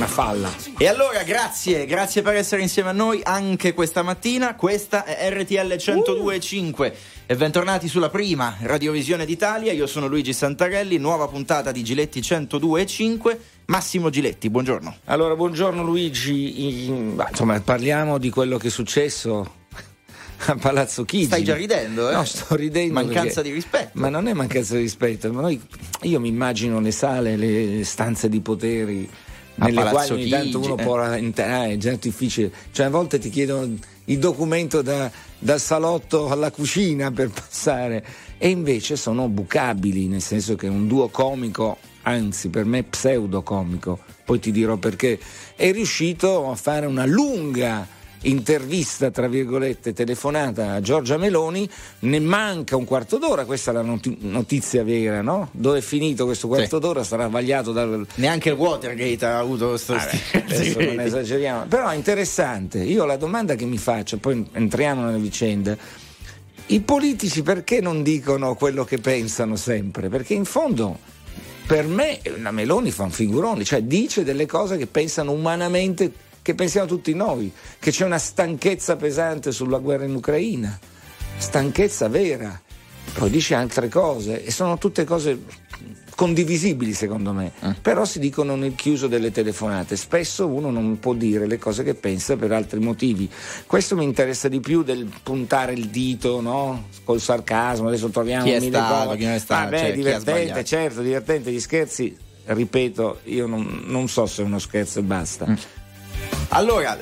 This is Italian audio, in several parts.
una falla. E allora grazie per essere insieme a noi anche questa mattina. Questa è RTL 102.5 e bentornati sulla prima radiovisione d'Italia. Io sono Luigi Santarelli, nuova puntata di Giletti 102.5. Massimo Giletti, buongiorno. Allora, buongiorno Luigi. Insomma, parliamo di quello che è successo a Palazzo Chigi. Stai già ridendo, eh? No, sto ridendo. Mancanza di rispetto. Ma non è mancanza di rispetto, ma io mi immagino le sale, le stanze di poteri nelle quali ogni tanto uno può entrare, è già difficile. Cioè, a volte ti chiedono il documento dal salotto alla cucina per passare, e invece sono bucabili, nel senso che un duo comico, anzi per me pseudo comico, poi ti dirò perché, è riuscito a fare una lunga intervista, tra virgolette, telefonata a Giorgia Meloni. Ne manca un quarto d'ora, questa è la notizia vera, no? Dove è finito questo quarto d'ora? Sarà vagliato dal... Neanche il Watergate ha avuto questo adesso non esageriamo, però è interessante. Io la domanda che mi faccio, poi entriamo nelle vicende: i politici perché non dicono quello che pensano sempre? Perché in fondo, per me, la Meloni fa un figurone, cioè dice delle cose che pensano umanamente, che pensiamo tutti noi, che c'è una stanchezza pesante sulla guerra in Ucraina, stanchezza vera, poi dice altre cose e sono tutte cose condivisibili secondo me, però si dicono nel chiuso delle telefonate. Spesso uno non può dire le cose che pensa per altri motivi, questo mi interessa di più del puntare il dito, no? Col sarcasmo, adesso troviamo chi è mille stato, cose. Chi non è stato, vabbè, cioè, divertente, certo, divertente, gli scherzi, ripeto, io non so se è uno scherzo e basta. Allora,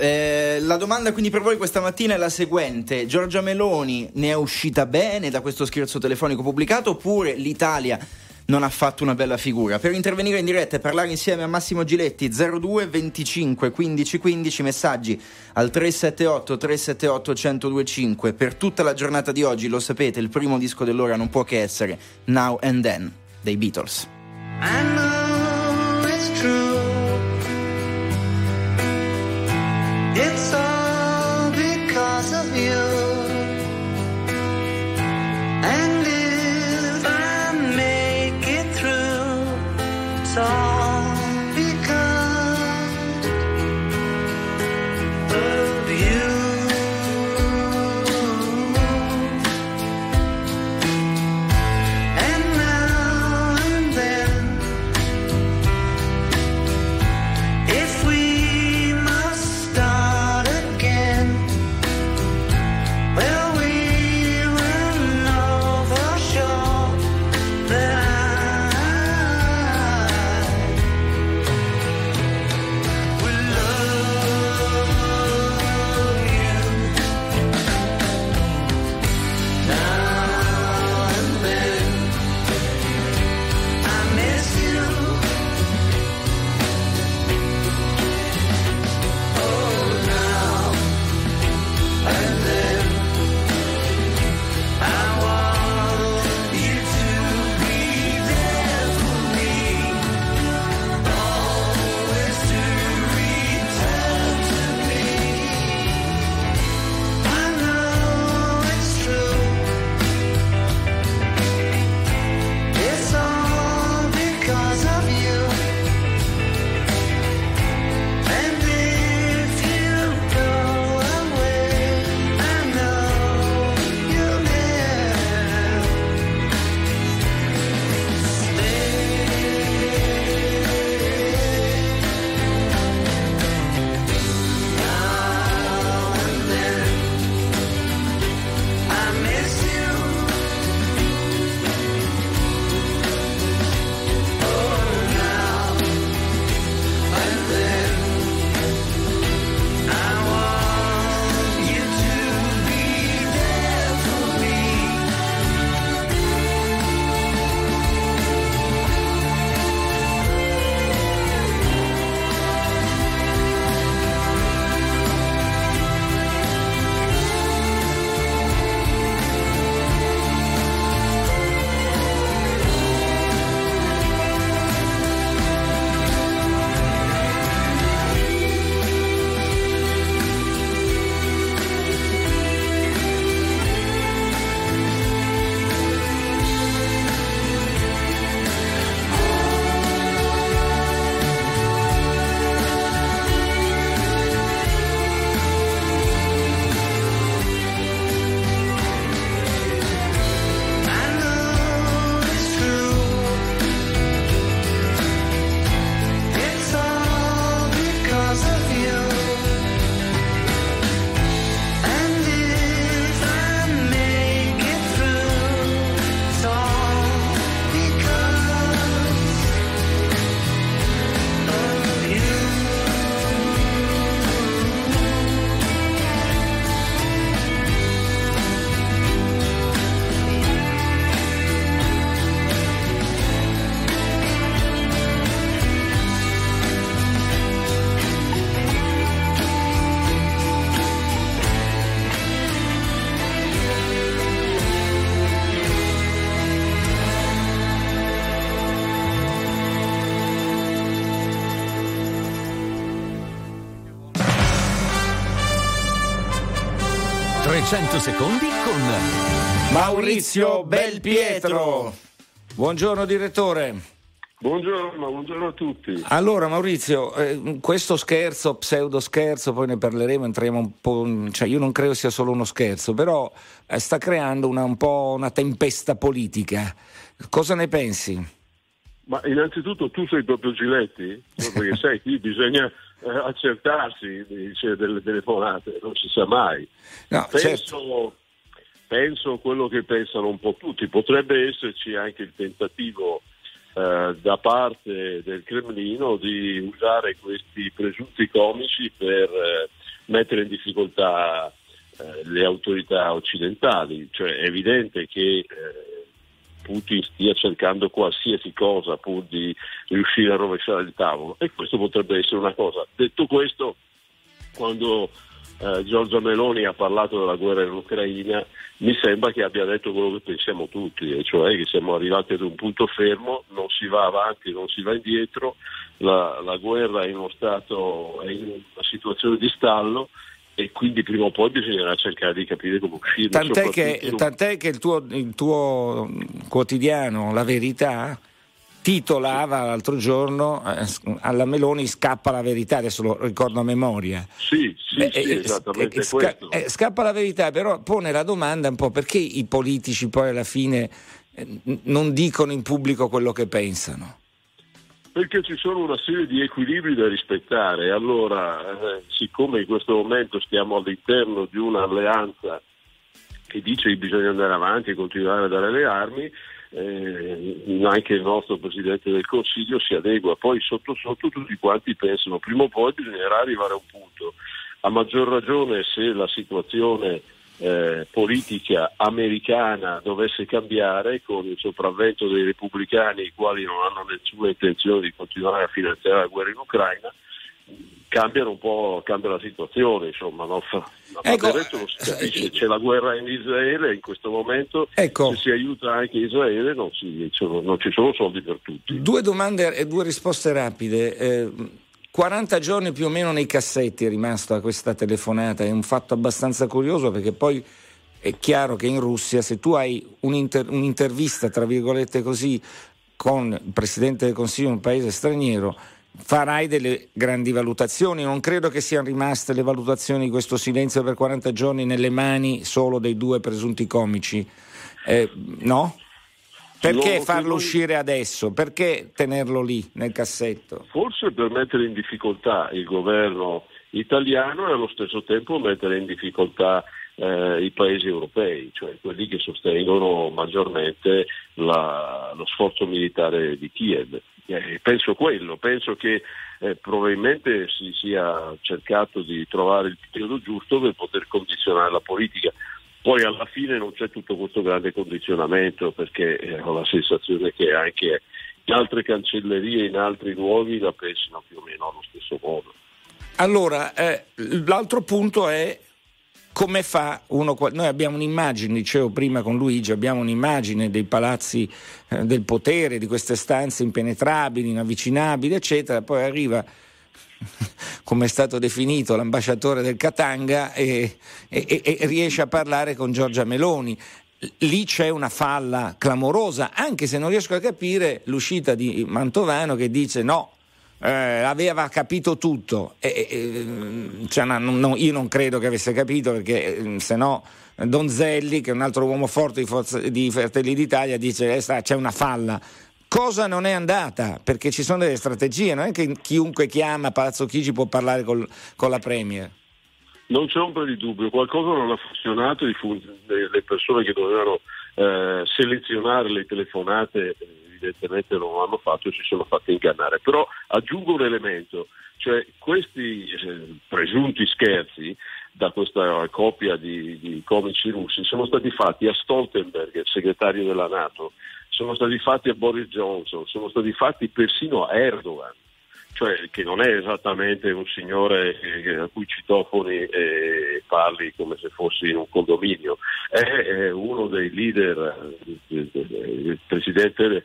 la domanda quindi per voi questa mattina è la seguente: Giorgia Meloni ne è uscita bene da questo scherzo telefonico pubblicato, oppure l'Italia non ha fatto una bella figura? Per intervenire in diretta e parlare insieme a Massimo Giletti, 02 25 15 15, messaggi al 378 378 1025. Per tutta la giornata di oggi, lo sapete, il primo disco dell'ora non può che essere Now and Then dei Beatles. I know it's true. It's all because of you. And if I make it through, it's all because of you. And now and then, if we start 300 secondi con Maurizio Belpietro. Buongiorno direttore. Buongiorno a tutti. Allora Maurizio, questo scherzo, pseudo scherzo, poi ne parleremo, entriamo un po', cioè io non credo sia solo uno scherzo, però sta creando un po' una tempesta politica. Cosa ne pensi? Ma innanzitutto tu sei proprio Giletti? Perché sai, qui bisogna accertarsi, cioè, delle telefonate, non si sa mai. No, penso quello che pensano un po' tutti. Potrebbe esserci anche il tentativo da parte del Cremlino di usare questi presunti comici per mettere in difficoltà le autorità occidentali. Cioè è evidente che Putin stia cercando qualsiasi cosa pur di riuscire a rovesciare il tavolo, e questo potrebbe essere una cosa. Detto questo, quando Giorgia Meloni ha parlato della guerra in Ucraina, mi sembra che abbia detto quello che pensiamo tutti, e cioè che siamo arrivati ad un punto fermo, non si va avanti, non si va indietro, la guerra è in una situazione di stallo, e quindi prima o poi bisognerà cercare di capire come uscire. Tant'è che il tuo quotidiano La Verità titolava l'altro giorno alla Meloni scappa la verità, adesso lo ricordo a memoria. Sì, esattamente questo. Scappa la verità, però pone la domanda un po' perché i politici poi alla fine non dicono in pubblico quello che pensano. Perché ci sono una serie di equilibri da rispettare. Allora, siccome in questo momento stiamo all'interno di un'alleanza che dice che bisogna andare avanti e continuare a dare le armi, anche il nostro Presidente del Consiglio si adegua, poi sotto tutti quanti pensano prima o poi bisognerà arrivare a un punto, a maggior ragione se la situazione politica americana dovesse cambiare con il sopravvento dei repubblicani, i quali non hanno nessuna intenzione di continuare a finanziare la guerra in Ucraina. Cambia la situazione, insomma, no? Ecco, detto, non si capisce, c'è la guerra in Israele in questo momento, ecco, se si aiuta anche Israele non ci sono soldi per tutti. Due domande e due risposte rapide. 40 giorni più o meno nei cassetti è rimasto a questa telefonata, è un fatto abbastanza curioso, perché poi è chiaro che in Russia se tu hai un'intervista tra virgolette così con il Presidente del Consiglio di un paese straniero farai delle grandi valutazioni. Non credo che siano rimaste le valutazioni di questo silenzio per 40 giorni nelle mani solo dei due presunti comici, no? Perché farlo uscire adesso? Perché tenerlo lì nel cassetto? Forse per mettere in difficoltà il governo italiano e allo stesso tempo mettere in difficoltà i paesi europei, cioè quelli che sostengono maggiormente lo sforzo militare di Kiev. Penso che probabilmente si sia cercato di trovare il periodo giusto per poter condizionare la politica. Poi alla fine non c'è tutto questo grande condizionamento, perché ho la sensazione che anche in altre cancellerie, in altri luoghi la pensino più o meno allo stesso modo. Allora, l'altro punto è come fa uno. Noi abbiamo un'immagine, dicevo prima con Luigi, abbiamo un'immagine dei palazzi del potere, di queste stanze impenetrabili, inavvicinabili, eccetera, poi arriva, come è stato definito, l'ambasciatore del Katanga e riesce a parlare con Giorgia Meloni. Lì c'è una falla clamorosa, anche se non riesco a capire l'uscita di Mantovano che dice no, aveva capito tutto, cioè, no, io non credo che avesse capito, perché se no Donzelli, che è un altro uomo forte di Fratelli d'Italia, dice c'è una falla. Cosa non è andata? Perché ci sono delle strategie, non è che chiunque chiama Palazzo Chigi può parlare con la Premier. Non c'è ombra di dubbio, qualcosa non ha funzionato, le persone che dovevano selezionare le telefonate evidentemente non lo hanno fatto e si sono fatte ingannare. Però aggiungo un elemento, cioè questi presunti scherzi da questa coppia di comici russi sono stati fatti a Stoltenberg, il segretario della NATO, sono stati fatti a Boris Johnson, sono stati fatti persino a Erdogan, cioè che non è esattamente un signore a cui citofoni e parli come se fossi in un condominio, è uno dei leader, il presidente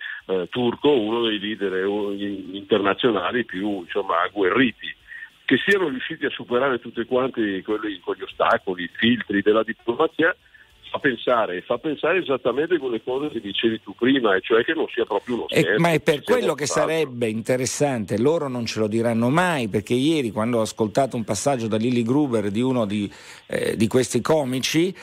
turco, uno dei leader internazionali più, insomma, agguerriti, che siano riusciti a superare tutti quanti quelli con gli ostacoli, i filtri della diplomazia, fa pensare esattamente quelle cose che dicevi tu prima, e cioè che non sia proprio uno scherzo. Ma è per quello che sarebbe interessante, loro non ce lo diranno mai, perché ieri, quando ho ascoltato un passaggio da Lily Gruber di uno di questi comici,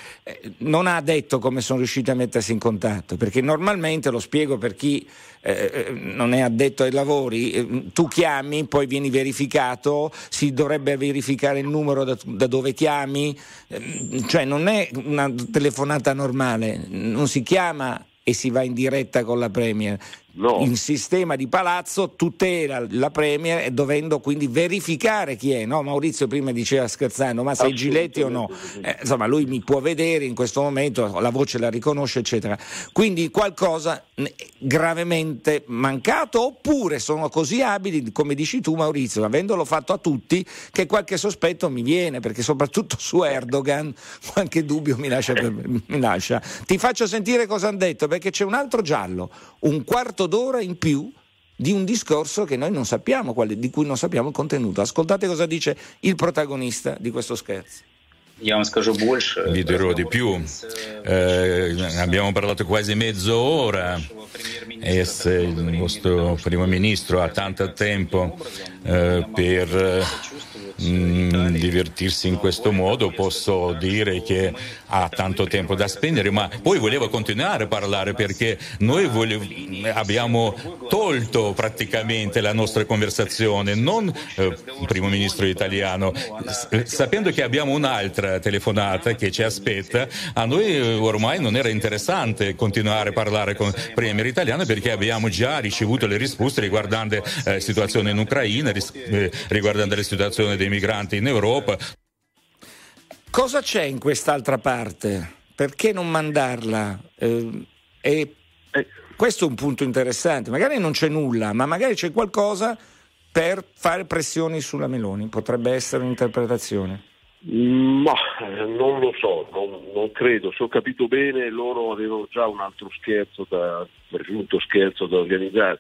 non ha detto come sono riusciti a mettersi in contatto, perché normalmente, lo spiego per chi non è addetto ai lavori, tu chiami, poi vieni verificato, si dovrebbe verificare il numero da dove chiami, cioè non è una telefonata normale, non si chiama e si va in diretta con la Premier. No. Il sistema di Palazzo tutela la Premier, dovendo quindi verificare chi è, no? Maurizio prima diceva scherzando, ma sei Giletti o no? Insomma, lui mi può vedere in questo momento, la voce la riconosce, eccetera. Quindi qualcosa gravemente mancato, oppure sono così abili, come dici tu Maurizio, avendolo fatto a tutti, che qualche sospetto mi viene, perché soprattutto su Erdogan qualche dubbio mi lascia. Ti faccio sentire cosa hanno detto, perché c'è un altro giallo, un quarto d'ora in più di un discorso che noi non sappiamo di cui non sappiamo il contenuto. Ascoltate cosa dice il protagonista di questo scherzo. Vi dirò di più, abbiamo parlato quasi mezz'ora e se il nostro primo ministro ha tanto tempo per divertirsi in questo modo, posso dire che ha tanto tempo da spendere, ma poi volevo continuare a parlare, perché noi abbiamo tolto praticamente la nostra conversazione, non primo ministro italiano, sapendo che abbiamo un'altra telefonata che ci aspetta. A noi ormai non era interessante continuare a parlare con premier italiano, perché abbiamo già ricevuto le risposte riguardante la situazione in Ucraina, riguardante la situazione dei migranti in Europa. Cosa c'è in quest'altra parte? Perché non mandarla? Questo è un punto interessante. Magari non c'è nulla, ma magari c'è qualcosa per fare pressioni sulla Meloni. Potrebbe essere un'interpretazione. Ma non lo so, non credo. Se ho capito bene, loro avevano già un altro scherzo da organizzare,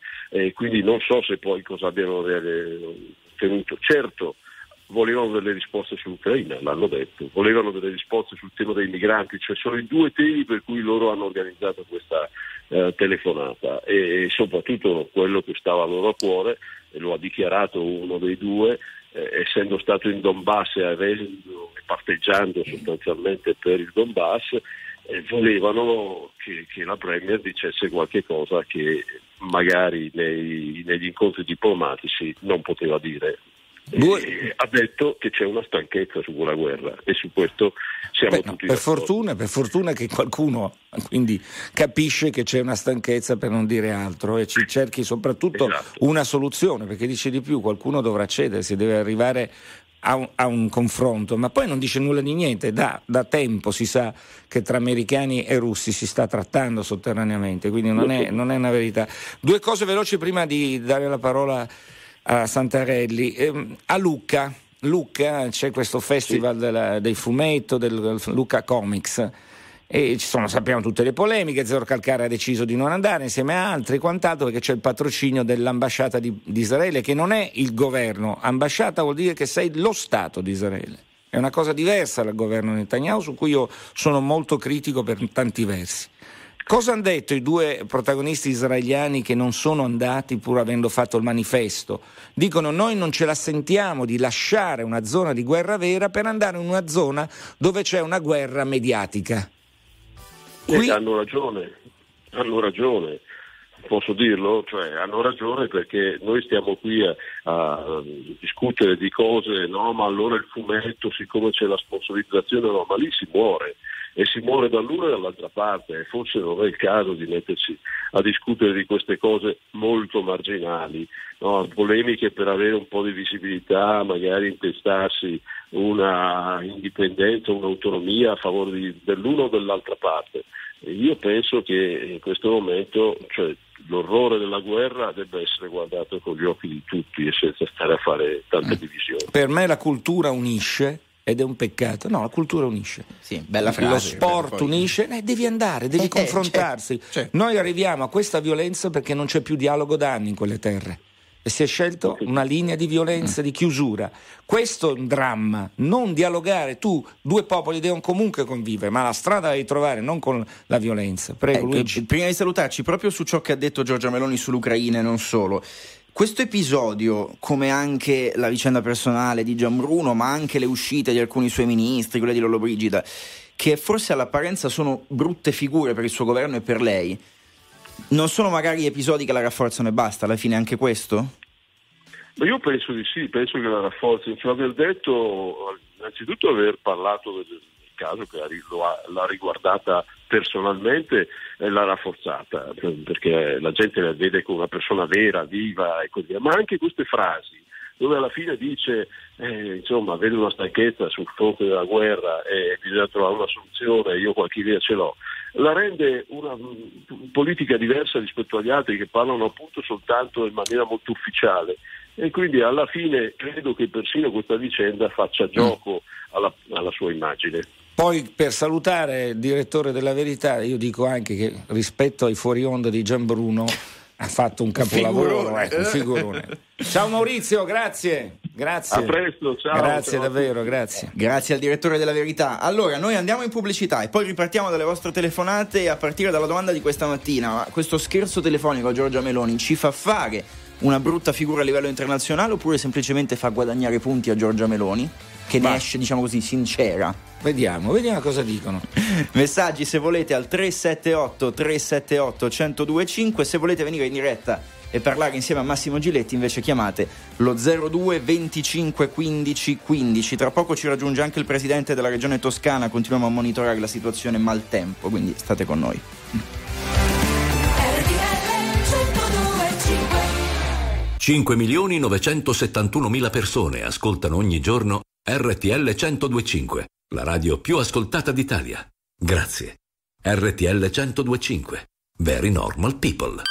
quindi non so se poi cosa abbiano ottenuto. Certo, volevano delle risposte sull'Ucraina, l'hanno detto, volevano delle risposte sul tema dei migranti, cioè sono i due temi per cui loro hanno organizzato questa telefonata, e soprattutto quello che stava loro a cuore, e lo ha dichiarato uno dei due, essendo stato in Donbass e avendo parteggiando sostanzialmente per il Donbass, volevano che la Premier dicesse qualche cosa che magari negli incontri diplomatici non poteva dire. Ha detto che c'è una stanchezza su quella guerra, e su questo siamo tutti d'accordo. Per fortuna che qualcuno quindi capisce che c'è una stanchezza, per non dire altro, e ci cerchi soprattutto una soluzione, perché dice di più, qualcuno dovrà cedersi, deve arrivare a un confronto, ma poi non dice nulla di niente. Da tempo si sa che tra americani e russi si sta trattando sotterraneamente, quindi non è una verità. Due cose veloci prima di dare la parola a Santarelli. A Lucca c'è questo festival dei fumetto del Lucca Comics, e sappiamo tutte le polemiche. Zero Calcare ha deciso di non andare insieme a altri, quant'altro, perché c'è il patrocinio dell'ambasciata di Israele, che non è il governo. Ambasciata vuol dire che sei lo Stato di Israele, è una cosa diversa dal governo Netanyahu, su cui io sono molto critico per tanti versi. Cosa hanno detto i due protagonisti israeliani che non sono andati pur avendo fatto il manifesto? Dicono: noi non ce la sentiamo di lasciare una zona di guerra vera per andare in una zona dove c'è una guerra mediatica. Hanno ragione, posso dirlo? Cioè, hanno ragione, perché noi stiamo qui a discutere di cose, no? Ma allora il fumetto, siccome c'è la sponsorizzazione, no? Ma lì si muore. E si muore dall'una e dall'altra parte, e forse non è il caso di mettersi a discutere di queste cose molto marginali, no? Polemiche per avere un po' di visibilità, magari intestarsi una indipendenza, un'autonomia a favore dell'una o dell'altra parte. Io penso che in questo momento, cioè, l'orrore della guerra debba essere guardato con gli occhi di tutti e senza stare a fare tante divisioni. Per me la cultura unisce, ed è un peccato. No, la cultura unisce. Sì, bella frase. Lo sport poi unisce. Devi andare, devi confrontarsi. Certo. Noi arriviamo a questa violenza perché non c'è più dialogo da anni in quelle terre. si è scelto una linea di violenza, di chiusura. Questo è un dramma, non dialogare. Tu, due popoli devono comunque convivere, ma la strada la devi trovare, non con la violenza. Prego, Luigi. Prima di salutarci, proprio su ciò che ha detto Giorgia Meloni sull'Ucraina e non solo, questo episodio, come anche la vicenda personale di Giambruno, ma anche le uscite di alcuni suoi ministri, quella di Lollobrigida, che forse all'apparenza sono brutte figure per il suo governo e per lei, non sono magari episodi che la rafforzano e basta, alla fine anche questo? Ma io penso di sì, penso che la rafforzi. Cioè, aver detto, innanzitutto aver parlato del caso che l'ha riguardata personalmente l'ha rafforzata, perché la gente la vede come una persona vera, viva e così via, ma anche queste frasi dove alla fine dice vedo una stanchezza sul fronte della guerra e bisogna trovare una soluzione, io qualche idea ce l'ho, la rende una politica diversa rispetto agli altri che parlano appunto soltanto in maniera molto ufficiale, e quindi alla fine credo che persino questa vicenda faccia gioco alla sua immagine. Poi, per salutare il direttore della Verità, io dico anche che rispetto ai fuori onda di Giambruno ha fatto un capolavoro, figurone. Un figurone. Ciao Maurizio, grazie. A presto, ciao. Grazie, ciao. Davvero, grazie. Grazie al direttore della Verità. Allora, noi andiamo in pubblicità e poi ripartiamo dalle vostre telefonate a partire dalla domanda di questa mattina. Ma questo scherzo telefonico a Giorgia Meloni ci fa fare una brutta figura a livello internazionale oppure semplicemente fa guadagnare punti a Giorgia Meloni? Che ne esce, diciamo così, sincera. Vediamo cosa dicono. Messaggi, se volete, al 378 378 1025. Se volete venire in diretta e parlare insieme a Massimo Giletti, invece chiamate lo 02 25 15 15. Tra poco ci raggiunge anche il presidente della regione Toscana. Continuiamo a monitorare la situazione maltempo, quindi state con noi. RTL 102.5. 5.971.000 persone ascoltano ogni giorno RTL 102.5, la radio più ascoltata d'Italia. Grazie. RTL 102.5, Very Normal People.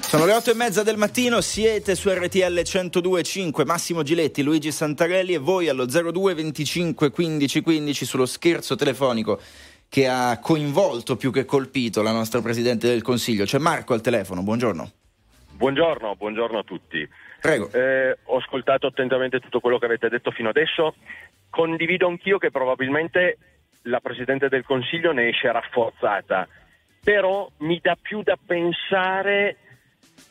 Sono le 8:30 del mattino, siete su RTL 102.5, Massimo Giletti, Luigi Santarelli e voi allo 02 25 15 15 sullo scherzo telefonico che ha coinvolto più che colpito la nostra Presidente del Consiglio. C'è Marco al telefono, buongiorno. Buongiorno a tutti. Prego. Ho ascoltato attentamente tutto quello che avete detto fino adesso. Condivido anch'io che probabilmente la Presidente del Consiglio ne esce rafforzata, però mi dà più da pensare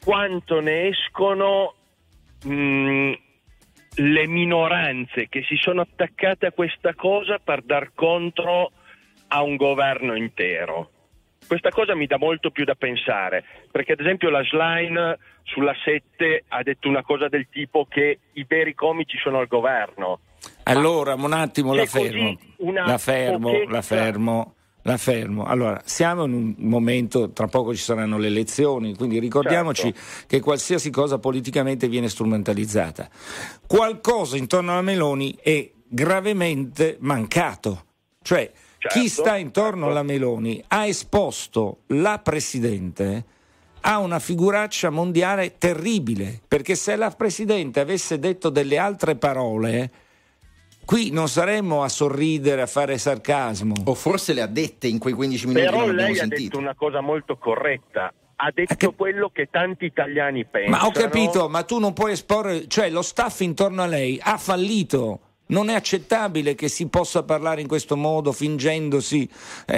quanto ne escono le minoranze che si sono attaccate a questa cosa per dar contro a un governo intero. Questa cosa mi dà molto più da pensare, perché ad esempio la Schlein sulla 7 ha detto una cosa del tipo che i veri comici sono al governo. Allora, un attimo, la fermo. Allora, siamo in un momento, tra poco ci saranno le elezioni, quindi ricordiamoci che qualsiasi cosa politicamente viene strumentalizzata. Qualcosa intorno alla Meloni è gravemente mancato, cioè... Chi sta intorno alla Meloni ha esposto la Presidente a una figuraccia mondiale terribile, perché se la Presidente avesse detto delle altre parole qui non saremmo a sorridere, a fare sarcasmo. O forse le ha dette in quei 15 minuti. Però lei detto una cosa molto corretta. Ha detto quello che tanti italiani pensano. Ma ho capito, ma tu non puoi esporre, cioè lo staff intorno a lei ha fallito. Non è accettabile che si possa parlare in questo modo fingendosi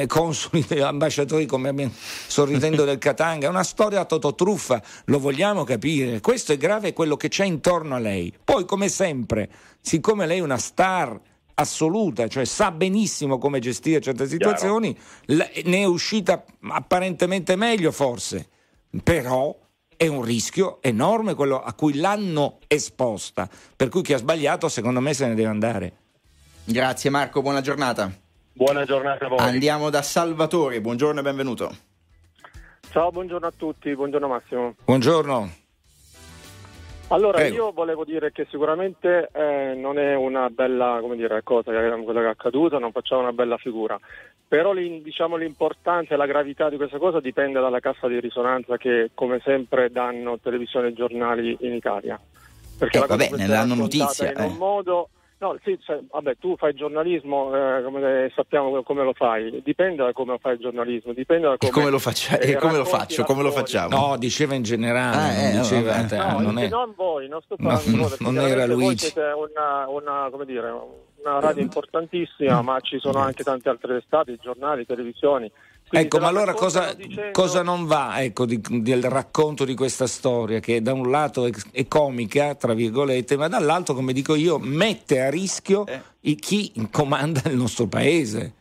consoli, ambasciatori, come abbiamo, sorridendo del Katanga. È una storia tototruffa, lo vogliamo capire. Questo è grave, quello che c'è intorno a lei. Poi, come sempre, siccome lei è una star assoluta, cioè sa benissimo come gestire certe situazioni, ne è uscita apparentemente meglio forse, però... È un rischio enorme quello a cui l'hanno esposta, per cui chi ha sbagliato secondo me se ne deve andare. Grazie Marco, buona giornata. Buona giornata a voi. Andiamo da Salvatore, buongiorno e benvenuto. Ciao, buongiorno a tutti, buongiorno Massimo. Buongiorno. Allora, prego. Io volevo dire che sicuramente non è una bella, come dire, cosa quella che è accaduta, non facciamo una bella figura, però diciamo l'importanza e la gravità di questa cosa dipende dalla cassa di risonanza che come sempre danno televisione e giornali in Italia, perché la cosa ne danno notizia in un modo No, sì, cioè, vabbè, tu fai giornalismo, come sappiamo come lo fai, dipende da come lo fai il giornalismo, dipende da come lo faccia, come lo faccio, come lo facciamo. No, diceva in generale, non diceva a te, no, non è... non voi, non sto parlando, no, non era Luigi. Voi siete una, come dire, una radio importantissima, ma ci sono anche tanti altri estati, giornali, televisioni. Quindi ecco, ma allora cosa non va, ecco, del racconto di questa storia che da un lato è comica, tra virgolette, ma dall'altro, come dico io, mette a rischio chi comanda il nostro paese.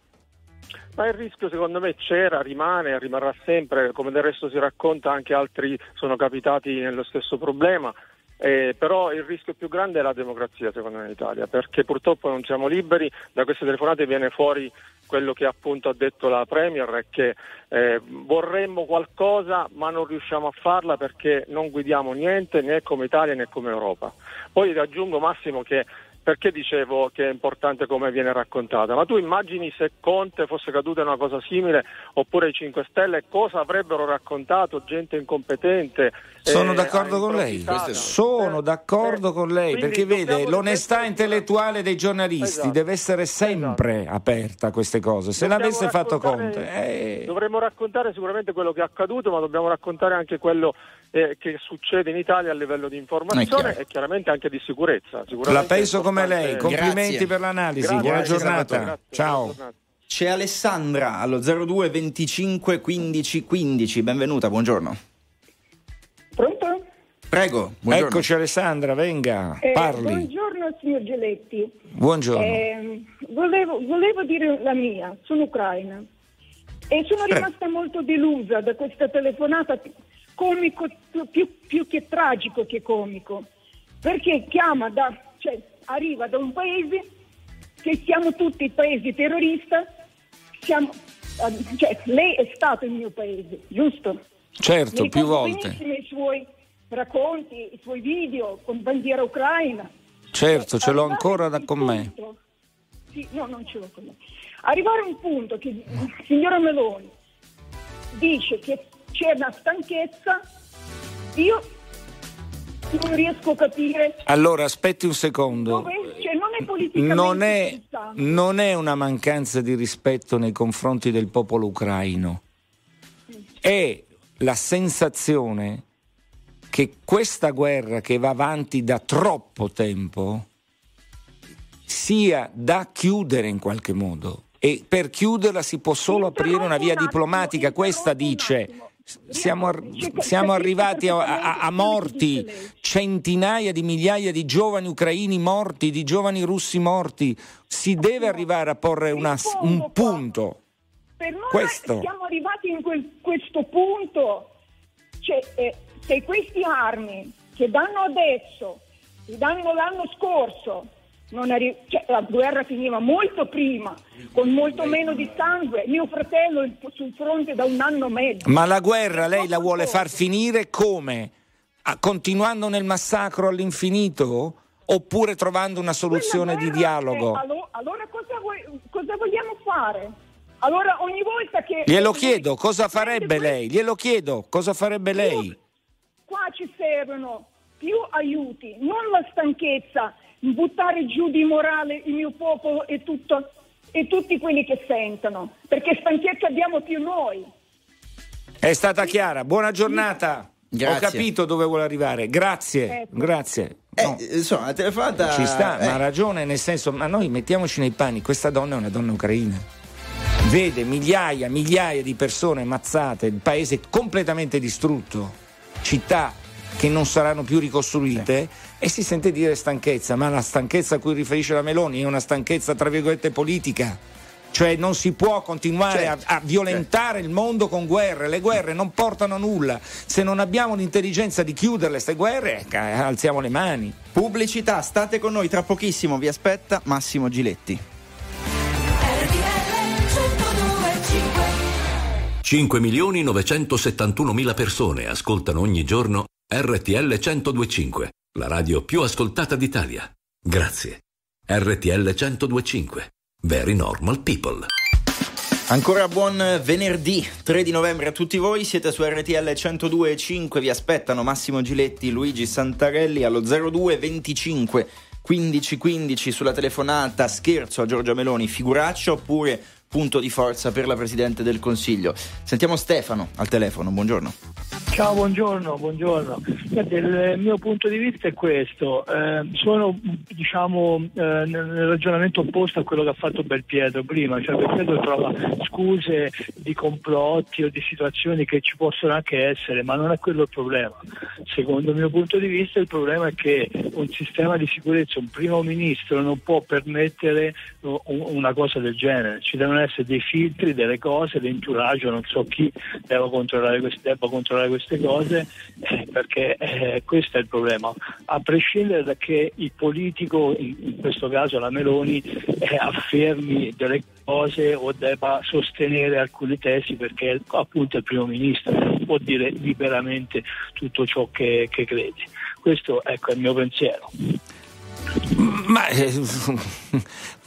Ma il rischio secondo me c'era, rimane, rimarrà sempre, come del resto si racconta anche altri sono capitati nello stesso problema. Però il rischio più grande è la democrazia secondo me in Italia, perché purtroppo non siamo liberi. Da queste telefonate viene fuori quello che appunto ha detto la Premier, che vorremmo qualcosa ma non riusciamo a farla perché non guidiamo niente, né come Italia né come Europa. Poi ti aggiungo, Massimo, che perché dicevo che è importante come viene raccontata, ma tu immagini se Conte fosse caduta in una cosa simile, oppure i 5 Stelle, cosa avrebbero raccontato? Gente incompetente. Sono d'accordo con lei, sono d'accordo con lei, perché vede, l'onestà intellettuale dei giornalisti deve essere sempre aperta a queste cose. Se l'avesse fatto Conte... Dovremmo raccontare sicuramente quello che è accaduto, ma dobbiamo raccontare anche quello che succede in Italia a livello di informazione e chiaramente anche di sicurezza. La penso come lei, complimenti per l'analisi, buona giornata, ciao. Buona giornata. C'è Alessandra allo 02 25 15 15, benvenuta, buongiorno. Pronto? Prego, buongiorno. Eccoci Alessandra, venga, parli. Buongiorno signor Giletti. Buongiorno. Volevo dire la mia, sono ucraina e sono rimasta molto delusa da questa telefonata, comico più che tragico che comico, perché arriva da un paese che siamo tutti paesi terroristi, lei è stato il mio paese, giusto? Certo, più volte. I suoi racconti, i suoi video con bandiera ucraina. Certo, ce l'ho ancora con me. Sì, no, non ce l'ho con me. Arrivare a un punto che signora Meloni dice che c'è una stanchezza, io non riesco a capire. Allora aspetti un secondo. Non è una mancanza di rispetto nei confronti del popolo ucraino, è la sensazione che questa guerra che va avanti da troppo tempo sia da chiudere in qualche modo, e per chiuderla si può solo aprire una via diplomatica. Questa dice: siamo arrivati a morti, centinaia di migliaia di giovani ucraini morti, di giovani russi morti, si deve arrivare a porre un punto. Per noi siamo arrivati in questo punto, se queste armi che danno adesso, che danno l'anno scorso, la guerra finiva molto prima, con molto meno di sangue. Mio fratello è sul fronte da un anno e mezzo. Ma la guerra lei la vuole far finire come? Continuando nel massacro all'infinito? Oppure trovando una soluzione di dialogo? Allora cosa vogliamo fare? Allora ogni volta che... Glielo chiedo, cosa farebbe lei? Glielo chiedo, cosa farebbe lei? Qua ci servono più aiuti, non la stanchezza, buttare giù di morale il mio popolo e tutti quelli che sentono, perché stanchezza abbiamo più noi. È stata chiara, buona giornata. Grazie. Ho capito dove vuole arrivare, grazie, grazie. No. Insomma, la telefonata ci sta, ma ha ragione, nel senso, ma noi mettiamoci nei panni, questa donna è una donna ucraina, vede migliaia di persone ammazzate, il paese completamente distrutto, città che non saranno più ricostruite, e si sente dire stanchezza, ma la stanchezza a cui riferisce la Meloni è una stanchezza tra virgolette politica, cioè non si può continuare a violentare il mondo con guerre, le guerre non portano a nulla, se non abbiamo l'intelligenza di chiuderle queste guerre, alziamo le mani. Pubblicità, state con noi, tra pochissimo vi aspetta Massimo Giletti. 5.971.000 persone ascoltano ogni giorno RTL 102.5, la radio più ascoltata d'Italia. Grazie. RTL 102.5, Very Normal People. Ancora buon venerdì 3 di novembre a tutti voi, siete su RTL 102.5, vi aspettano Massimo Giletti, Luigi Santarelli allo 02 25 15-15 sulla telefonata, scherzo a Giorgia Meloni, figuraccia oppure punto di forza per la Presidente del Consiglio. Sentiamo Stefano al telefono, buongiorno. Ciao, buongiorno. Il mio punto di vista è questo, sono nel ragionamento opposto a quello che ha fatto Belpietro prima, cioè Belpietro trova scuse di complotti o di situazioni che ci possono anche essere, ma non è quello il problema. Secondo il mio punto di vista il problema è che un sistema di sicurezza, un primo ministro non può permettere una cosa del genere, ci devono essere dei filtri, delle cose, l'entourage, non so chi debba controllare queste cose, perché questo è il problema, a prescindere da che il politico, in questo caso la Meloni, affermi delle cose o debba sostenere alcune tesi, perché appunto è il primo ministro, non può dire liberamente tutto ciò che crede. Questo, ecco, è il mio pensiero. Ma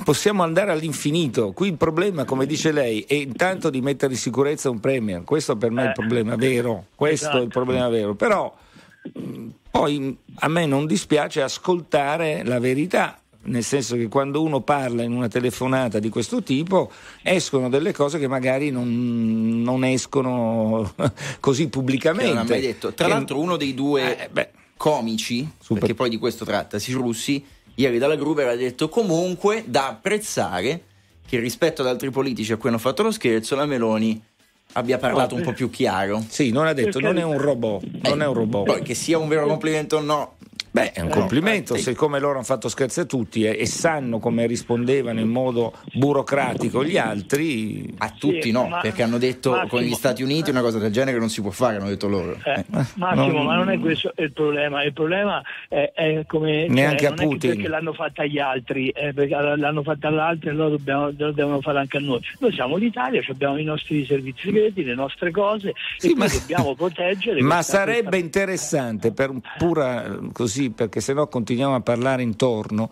possiamo andare all'infinito. Qui il problema, come dice lei, è intanto di mettere in sicurezza un premier. Questo per me è il problema vero. Questo esatto. È il problema vero. Però poi a me non dispiace ascoltare la verità, nel senso che quando uno parla in una telefonata di questo tipo escono delle cose che magari non escono così pubblicamente. Che non ha mai detto. Tra l'altro uno dei due comici, super, perché poi di questo trattasi, russi, ieri dalla Gruber ha detto comunque da apprezzare che rispetto ad altri politici a cui hanno fatto lo scherzo la Meloni abbia parlato un po' più chiaro. Sì, non ha detto non è un robot, non è un robot. Poi che sia un vero complimento o no, è un complimento, siccome loro hanno fatto scherzi a tutti e sanno come rispondevano in modo burocratico gli altri. A tutti sì, no, perché hanno detto Massimo, con gli Stati Uniti una cosa del genere non si può fare, hanno detto loro. Massimo, ma non è questo il problema. Il problema è come neanche a Putin. Perché l'hanno fatta agli altri, perché l'hanno fatta agli altri e loro devono fare anche a noi. Noi siamo l'Italia, abbiamo i nostri servizi segreti, le nostre cose, sì, e noi dobbiamo proteggere. Ma sarebbe interessante per pura così, perché sennò continuiamo a parlare intorno,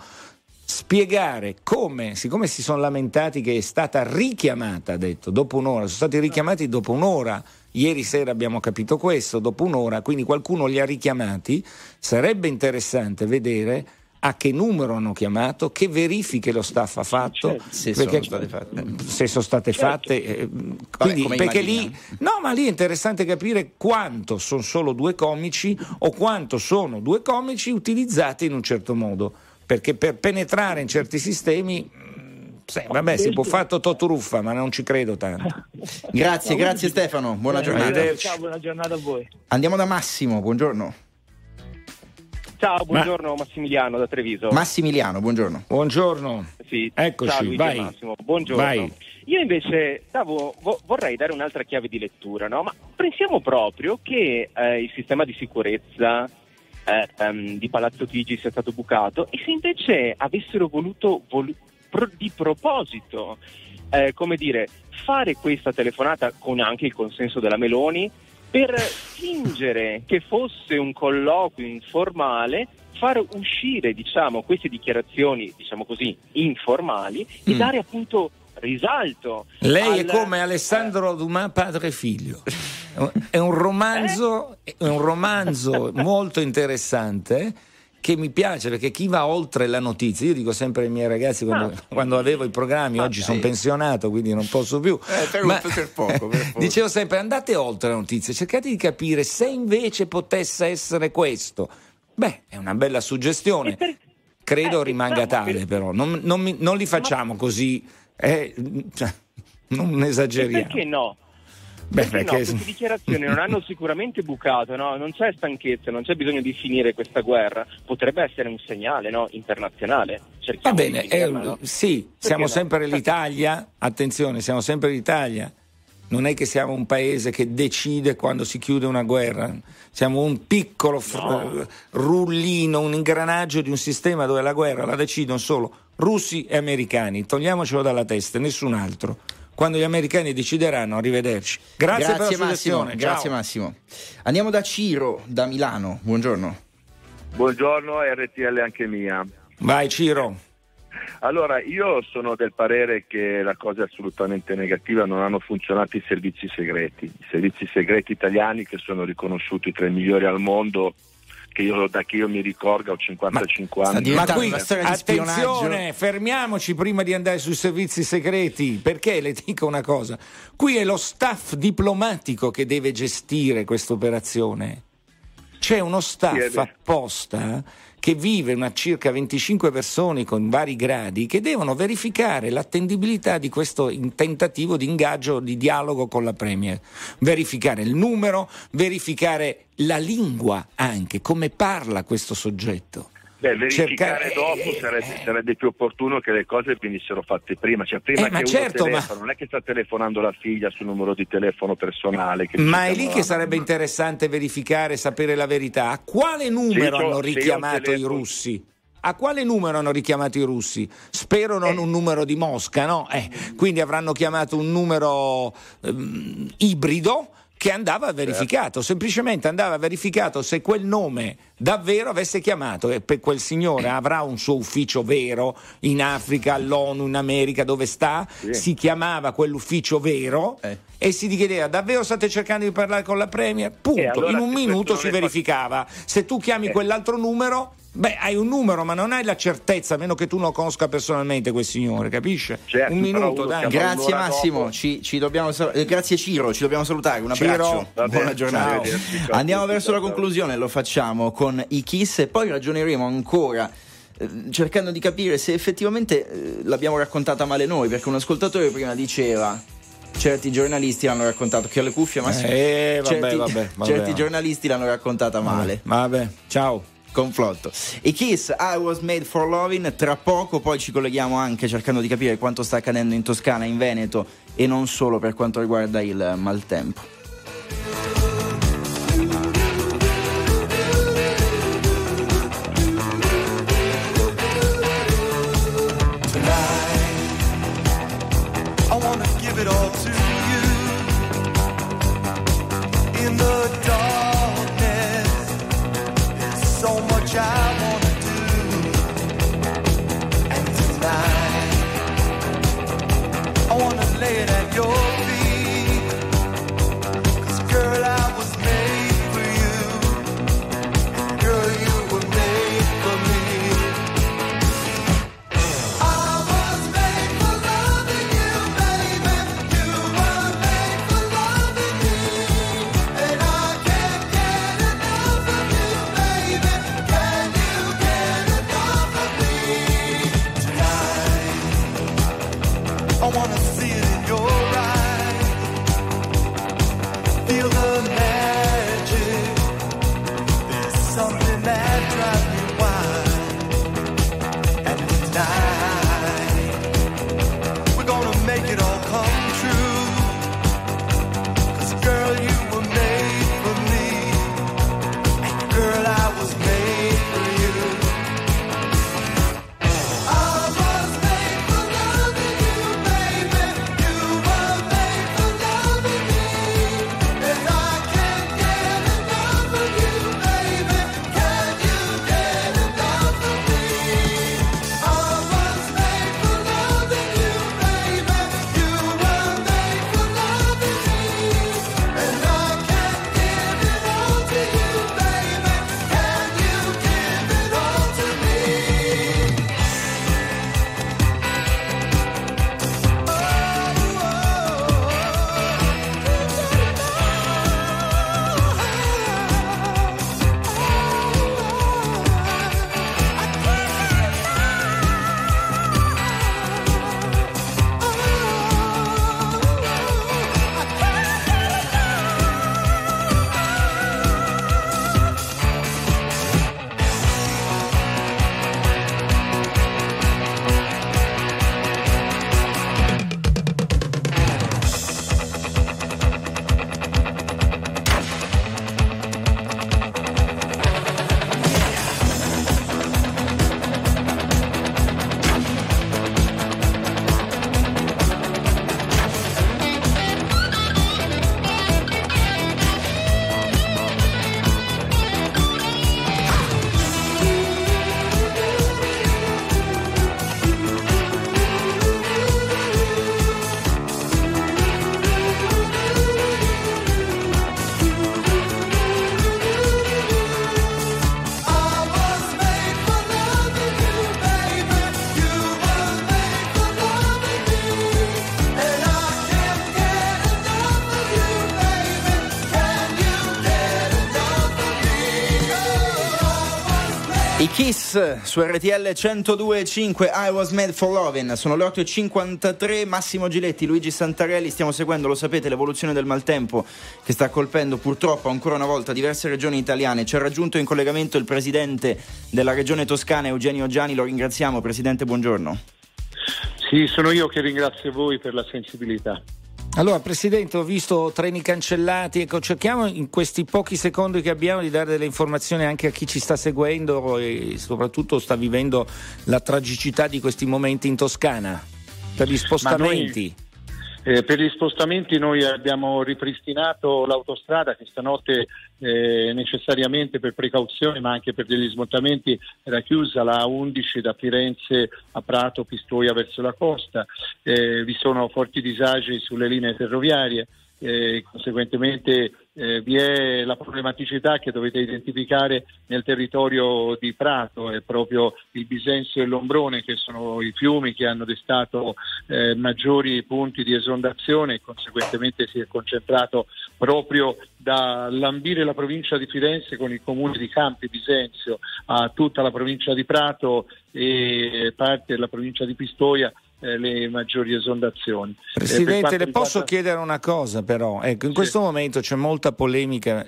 spiegare come, siccome si sono lamentati che è stata richiamata, ha detto dopo un'ora, sono stati richiamati dopo un'ora, ieri sera abbiamo capito questo, dopo un'ora, quindi qualcuno li ha richiamati, sarebbe interessante vedere a che numero hanno chiamato, che verifiche lo staff ha fatto, certo, se sono state certo. fatte, quindi, vabbè, perché immagina. lì è interessante capire quanto sono solo due comici o quanto sono due comici utilizzati in un certo modo, perché per penetrare in certi sistemi si può fatto Totoruffa, ma non ci credo tanto. grazie Stefano, buona giornata. Ciao, buona giornata a voi. Andiamo da Massimo, buongiorno. Ciao, buongiorno, Massimiliano da Treviso. Massimiliano, buongiorno. Buongiorno. Sì, eccoci, ciao Luigi, vai. Massimo, buongiorno. Vai. Io invece vorrei dare un'altra chiave di lettura, no? Ma pensiamo proprio che il sistema di sicurezza di Palazzo Chigi sia stato bucato, e se invece avessero voluto di proposito, fare questa telefonata con anche il consenso della Meloni, per fingere che fosse un colloquio informale, far uscire queste dichiarazioni informali e dare appunto risalto. Lei è come Alessandro Dumas padre e figlio, è un romanzo molto interessante che mi piace, perché chi va oltre la notizia, io dico sempre ai miei ragazzi quando avevo i programmi, oggi sono pensionato quindi non posso più, per poco. Dicevo sempre andate oltre la notizia, cercate di capire se invece potesse essere questo, è una bella suggestione, credo rimanga tale, però non li facciamo così, non esageriamo. Perché no? Perché queste dichiarazioni non hanno sicuramente bucato, no? Non c'è stanchezza, non c'è bisogno di finire questa guerra, potrebbe essere un segnale, no? Internazionale. Cerchiamo va bene, siamo sempre l'Italia, attenzione, siamo sempre l'Italia, non è che siamo un paese che decide quando si chiude una guerra, siamo un piccolo rullino, un ingranaggio di un sistema dove la guerra la decidono solo russi e americani, togliamocelo dalla testa, nessun altro. Quando gli americani decideranno, arrivederci. Grazie per la suggestione. Grazie Massimo. Andiamo da Ciro, da Milano. Buongiorno. Buongiorno, RTL anche mia. Vai Ciro. Allora, io sono del parere che la cosa è assolutamente negativa, non hanno funzionato i servizi segreti. I servizi segreti italiani, che sono riconosciuti tra i migliori al mondo, da che io mi ricordo ho 55 anni. Sta diventando una storia di spionaggio. Attenzione, fermiamoci prima di andare sui servizi segreti, perché le dico una cosa: qui è lo staff diplomatico che deve gestire questa operazione. C'è uno staff apposta che vive una circa 25 persone con vari gradi che devono verificare l'attendibilità di questo tentativo di ingaggio, di dialogo con la Premier, verificare il numero, verificare la lingua anche, come parla questo soggetto. Verificare dopo sarebbe più opportuno che le cose venissero fatte prima, cioè prima che uno telefona, non è che sta telefonando la figlia sul numero di telefono personale che è lì che sarebbe interessante verificare, sapere la verità. A quale numero hanno richiamato i russi? A quale numero hanno richiamato i russi? Spero non un numero di Mosca, no? Quindi avranno chiamato un numero ibrido che andava verificato, semplicemente andava verificato se quel nome davvero avesse chiamato, e per quel signore avrà un suo ufficio vero in Africa, all'ONU, in America, dove sta, si chiamava quell'ufficio vero e si chiedeva: davvero state cercando di parlare con la Premier? Punto, allora, in un minuto si verificava. Se tu chiami quell'altro numero, hai un numero ma non hai la certezza, a meno che tu non conosca personalmente quel signore, capisce? Certo, un minuto, dai. Grazie Massimo, ci dobbiamo grazie Ciro, ci dobbiamo salutare, un abbraccio, buona giornata. Ciao. Andiamo verso la conclusione, lo facciamo con i Kiss e poi ragioneremo ancora cercando di capire se effettivamente l'abbiamo raccontata male noi, perché un ascoltatore prima diceva: certi giornalisti l'hanno raccontato, chi ha le cuffie Massimo? Certi giornalisti l'hanno raccontata male. Vabbè, ciao. Conflotto. I Kiss, I Was Made for Lovin', tra poco, poi ci colleghiamo anche cercando di capire quanto sta accadendo in Toscana, in Veneto e non solo per quanto riguarda il maltempo. I Kiss su RTL 102.5, I Was Made for Lovin'. Sono le 8.53, Massimo Giletti, Luigi Santarelli. Stiamo seguendo, lo sapete, l'evoluzione del maltempo che sta colpendo purtroppo ancora una volta diverse regioni italiane. Ci ha raggiunto in collegamento il presidente della regione toscana, Eugenio Giani. Lo ringraziamo, presidente, buongiorno. Sì, sono io che ringrazio voi per la sensibilità. Allora, presidente, ho visto treni cancellati. Ecco, cerchiamo in questi pochi secondi che abbiamo di dare delle informazioni anche a chi ci sta seguendo e soprattutto sta vivendo la tragicità di questi momenti in Toscana per gli spostamenti. Per gli spostamenti noi abbiamo ripristinato l'autostrada che stanotte necessariamente per precauzione ma anche per degli smontamenti era chiusa, la A11 da Firenze a Prato, Pistoia verso la costa, vi sono forti disagi sulle linee ferroviarie, conseguentemente vi è la problematicità che dovete identificare nel territorio di Prato, è proprio il Bisenzio e l'Ombrone che sono i fiumi che hanno destato maggiori punti di esondazione e conseguentemente si è concentrato proprio da lambire la provincia di Firenze con il comune di Campi Bisenzio a tutta la provincia di Prato e parte della provincia di Pistoia le maggiori esondazioni. Presidente, le posso chiedere una cosa però? Ecco, in questo momento c'è molta polemica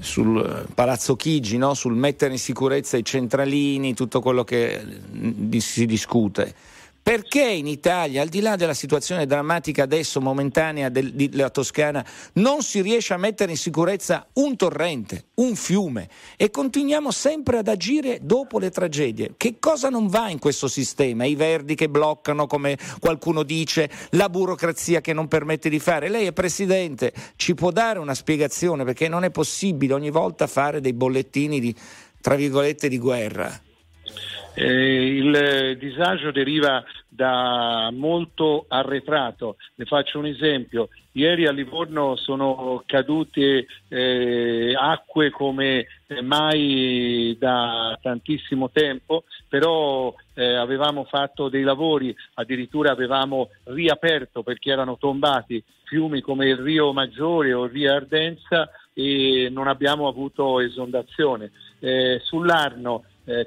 sul Palazzo Chigi, no? Sul mettere in sicurezza i centralini, tutto quello che si discute. Perché in Italia, al di là della situazione drammatica adesso, momentanea, della Toscana, non si riesce a mettere in sicurezza un torrente, un fiume, e continuiamo sempre ad agire dopo le tragedie? Che cosa non va in questo sistema? I verdi che bloccano, come qualcuno dice, la burocrazia che non permette di fare. Lei è presidente, ci può dare una spiegazione? Perché non è possibile ogni volta fare dei bollettini di, tra virgolette, di guerra. Il disagio deriva da molto arretrato. Le faccio un esempio: ieri a Livorno sono cadute acque come mai da tantissimo tempo, però avevamo fatto dei lavori, addirittura avevamo riaperto perché erano tombati fiumi come il Rio Maggiore o il Rio Ardenza e non abbiamo avuto esondazione. Sull'Arno,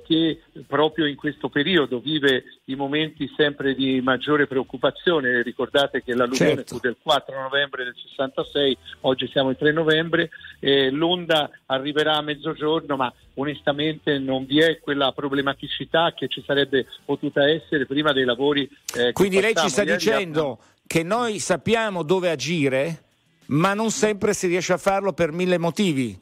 che proprio in questo periodo vive i momenti sempre di maggiore preoccupazione, ricordate che l'alluvione fu del 4 novembre del 66, oggi siamo il 3 novembre, l'onda arriverà a mezzogiorno, ma onestamente non vi è quella problematicità che ci sarebbe potuta essere prima dei lavori. Quindi lei ci sta dicendo che noi sappiamo dove agire, ma non sempre si riesce a farlo per mille motivi.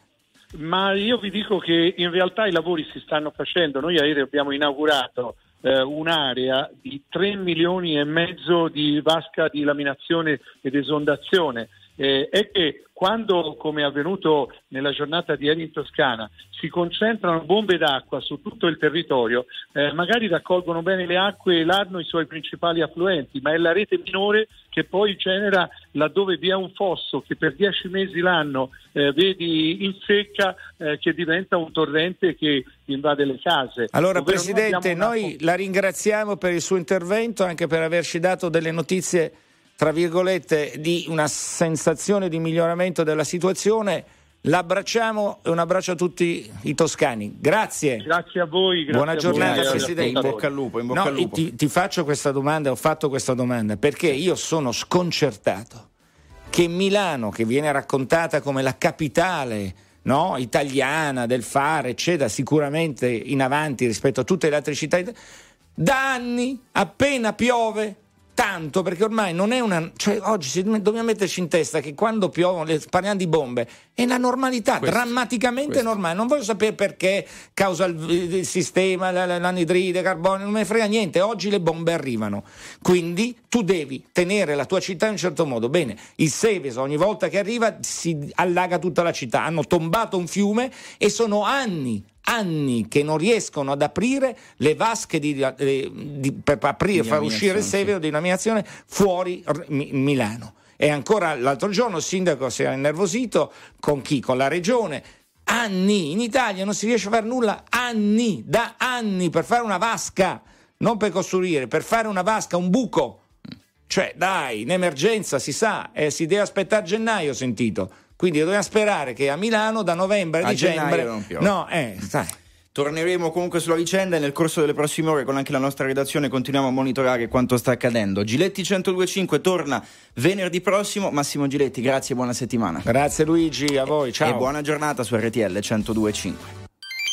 Ma io vi dico che in realtà i lavori si stanno facendo. Noi ieri abbiamo inaugurato un'area di 3 milioni e mezzo di vasca di laminazione ed esondazione. È che quando, come è avvenuto nella giornata di ieri in Toscana, si concentrano bombe d'acqua su tutto il territorio, magari raccolgono bene le acque e l'Arno i suoi principali affluenti, ma è la rete minore che poi genera, laddove vi è un fosso che per 10 mesi l'anno vedi in secca, che diventa un torrente che invade le case. Allora, ovvero, presidente, noi la ringraziamo per il suo intervento, anche per averci dato delle notizie, tra virgolette, di una sensazione di miglioramento della situazione. L'abbracciamo e un abbraccio a tutti i toscani. Grazie. Grazie a voi. Grazie. Buona giornata, presidente. In bocca al lupo. In bocca al lupo. Ti faccio questa domanda, ho fatto questa domanda, perché io sono sconcertato che Milano, che viene raccontata come la capitale, no, italiana del fare, eccetera, sicuramente in avanti rispetto a tutte le altre città, da anni appena piove, tanto, perché ormai non è una, cioè oggi dobbiamo metterci in testa che quando piovono, parliamo di bombe, è la normalità, drammaticamente normale. Non voglio sapere perché causa il sistema, l'anidride carbonio, non me ne frega niente. Oggi le bombe arrivano, quindi tu devi tenere la tua città in un certo modo. Bene, il Seveso ogni volta che arriva si allaga tutta la città, hanno tombato un fiume e sono anni che non riescono ad aprire le vasche per aprire, far uscire il Seveso di laminazione fuori Milano. E ancora l'altro giorno il sindaco si era innervosito con chi? Con la regione. Anni, in Italia non si riesce a fare nulla, da anni per fare una vasca, non per costruire, per fare una vasca, un buco. Cioè, dai, in emergenza si sa, si deve aspettare gennaio, ho sentito. Quindi dobbiamo sperare che a Milano da novembre a dicembre non piove. No, sai. Torneremo comunque sulla vicenda e nel corso delle prossime ore con anche la nostra redazione continuiamo a monitorare quanto sta accadendo. Giletti 102.5 torna venerdì prossimo. Massimo Giletti, grazie e buona settimana. Grazie Luigi, a voi, ciao. E buona giornata su RTL 102.5.